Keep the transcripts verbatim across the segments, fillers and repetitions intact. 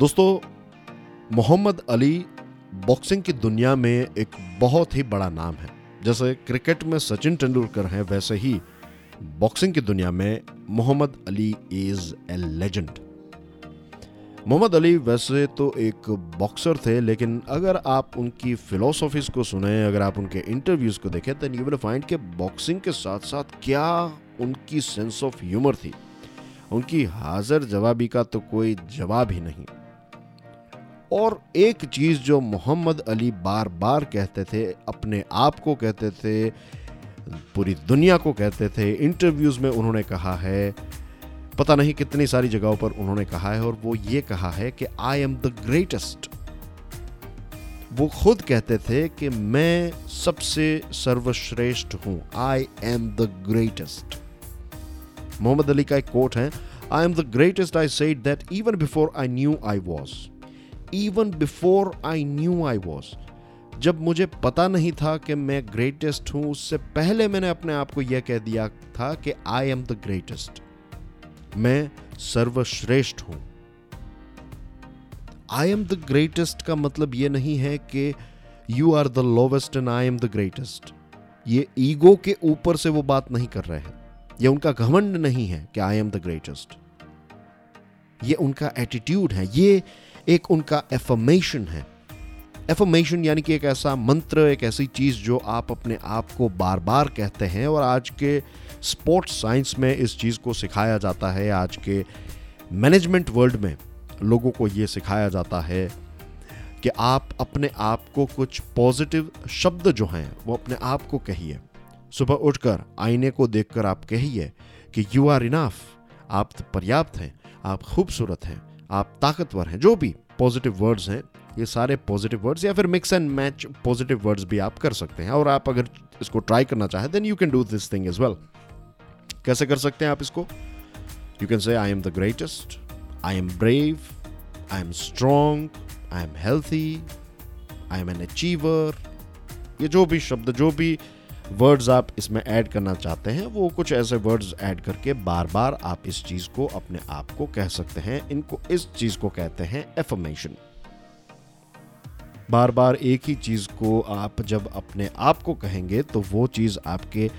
दोस्तों, मोहम्मद अली बॉक्सिंग की दुनिया में एक बहुत ही बड़ा नाम है। जैसे क्रिकेट में सचिन तेंदुलकर हैं, वैसे ही बॉक्सिंग की दुनिया में Muhammad Ali is a legend. Muhammad Ali वैसे तो एक बॉक्सर थे, लेकिन अगर आप उनकी फिलॉसफीज को सुने, अगर आप उनके इंटरव्यूज़ को देखें, तो यू विल फाइंड कि बॉक्सिंग के साथ साथ क्या उनकी सेंस ऑफ ह्यूमर थी। उनकी हाजिर जवाबी का तो कोई जवाब ही नहीं। और एक चीज़ जो मोहम्मद अली बार बार कहते थे, अपने आप को कहते थे, पूरी दुनिया को कहते थे, इंटरव्यूज़ में उन्होंने कहा है, पता नहीं कितनी सारी जगहों पर उन्होंने कहा है, और वो ये कहा है कि आई एम द ग्रेटेस्ट। वो खुद कहते थे कि मैं सबसे सर्वश्रेष्ठ हूं, I am the greatest. Muhammad Ali का एक कोट है, I am the greatest, I said that even before I knew I was even before I knew I was जब मुझे पता नहीं था कि मैं ग्रेटेस्ट हूं, उससे पहले मैंने अपने आप को यह कह दिया था कि आई एम द ग्रेटेस्ट, मैं सर्वश्रेष्ठ हूं। आई एम द ग्रेटेस्ट का मतलब यह नहीं है कि you are the lowest and I am the greatest. ये ईगो के ऊपर से वो बात नहीं कर रहे हैं, ये उनका घमंड नहीं है कि आई एम द ग्रेटेस्ट। ये उनका एटीट्यूड है, ये एक उनका एफर्मेशन है। एफर्मेशन यानी कि एक ऐसा मंत्र, एक ऐसी चीज़ जो आप अपने आप को बार बार कहते हैं। और आज के स्पोर्ट्स साइंस में इस चीज़ को सिखाया जाता है, आज के मैनेजमेंट वर्ल्ड में लोगों को ये सिखाया जाता है कि आप अपने आप को कुछ पॉजिटिव शब्द जो हैं वो अपने आप को कहिए। सुबह उठकर आईने को देखकर आप कहिए कि यू आर इनफ, आप पर्याप्त हैं, आप खूबसूरत हैं, आप ताकतवर हैं। जो भी पॉजिटिव वर्ड्स हैं, ये सारे पॉजिटिव वर्ड्स, या फिर mix and match positive words भी आप कर सकते हैं। और आप अगर इसको ट्राई करना चाहें, then you can do this thing as well. कैसे कर सकते हैं आप इसको? You can say I am the greatest, I am brave, I am strong, I am healthy, I am an achiever. ये जो भी शब्द, जो भी वर्ड्स आप इसमें ऐड करना चाहते हैं, वो कुछ ऐसे वर्ड्स ऐड करके बार बार आप इस चीज़ को अपने आप को कह सकते हैं। इनको इस चीज़ को कहते हैं एफर्मेशन। बार बार एक ही चीज़ को आप जब अपने आप को कहेंगे, तो वो चीज़ आपके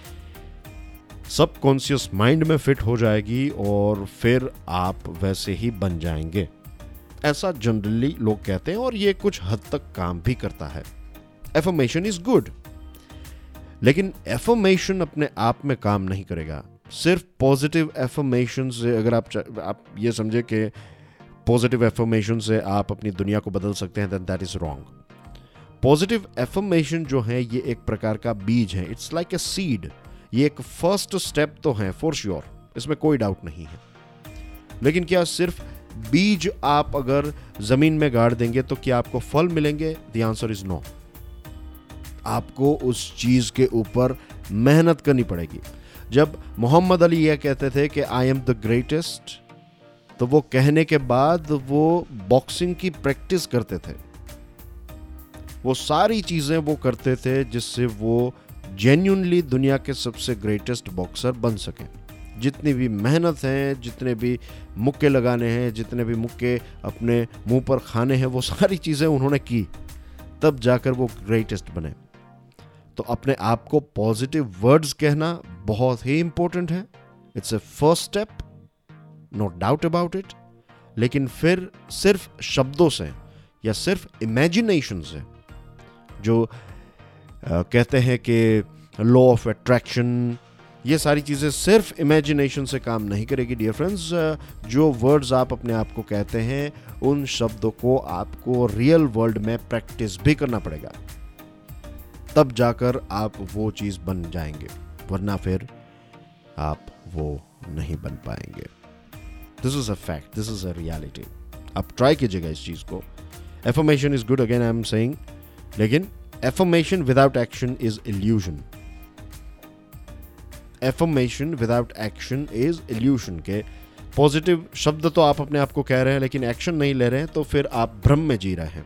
सबकॉन्शियस माइंड में फिट हो जाएगी और फिर आप वैसे ही बन जाएंगे। ऐसा जनरली लोग कहते हैं और ये कुछ हद तक काम भी करता है। एफर्मेशन इज़ गुड, लेकिन एफर्मेशन अपने आप में काम नहीं करेगा। सिर्फ पॉजिटिव एफर्मेशन से अगर आप आप ये समझे कि पॉजिटिव एफर्मेशन से आप अपनी दुनिया को बदल सकते हैं, then that is wrong. Positive affirmation जो है, ये एक प्रकार का बीज है, इट्स लाइक ए सीड। ये एक फर्स्ट स्टेप तो है फॉर श्योर, इसमें कोई डाउट नहीं है। लेकिन क्या सिर्फ बीज आप अगर ज़मीन में गाड़ देंगे तो क्या आपको फल मिलेंगे? The answer is no. आपको उस चीज़ के ऊपर मेहनत करनी पड़ेगी। जब मोहम्मद अली यह कहते थे कि आई एम द ग्रेटेस्ट, तो वो कहने के बाद वो बॉक्सिंग की प्रैक्टिस करते थे। वो सारी चीज़ें वो करते थे जिससे वो जेन्युइनली दुनिया के सबसे ग्रेटेस्ट बॉक्सर बन सकें। जितनी भी मेहनत है, जितने भी मुक्के लगाने हैं, जितने भी मुक्के अपने मुंह पर खाने हैं, वो सारी चीज़ें उन्होंने की, तब जाकर वो ग्रेटेस्ट बने। तो अपने आप को पॉजिटिव वर्ड्स कहना बहुत ही इंपॉर्टेंट है। It's a first step, no doubt about it. लेकिन फिर सिर्फ शब्दों से या सिर्फ इमेजिनेशन से, जो आ, कहते हैं कि लॉ ऑफ अट्रैक्शन, ये सारी चीज़ें सिर्फ इमेजिनेशन से काम नहीं करेगी डियर फ्रेंड्स। जो वर्ड्स आप अपने आप को कहते हैं, उन शब्दों को आपको रियल वर्ल्ड में प्रैक्टिस भी करना पड़ेगा, तब जाकर आप वो चीज़ बन जाएंगे, वरना फिर आप वो नहीं बन पाएंगे। This is a fact, this is a reality. आप ट्राई कीजिएगा इस चीज़ को। Affirmation is good, again I am saying, लेकिन affirmation without action is illusion. Affirmation without action is illusion. के पॉजिटिव शब्द तो आप अपने आप को कह रहे हैं, लेकिन एक्शन नहीं ले रहे हैं, तो फिर आप भ्रम में जी रहे हैं।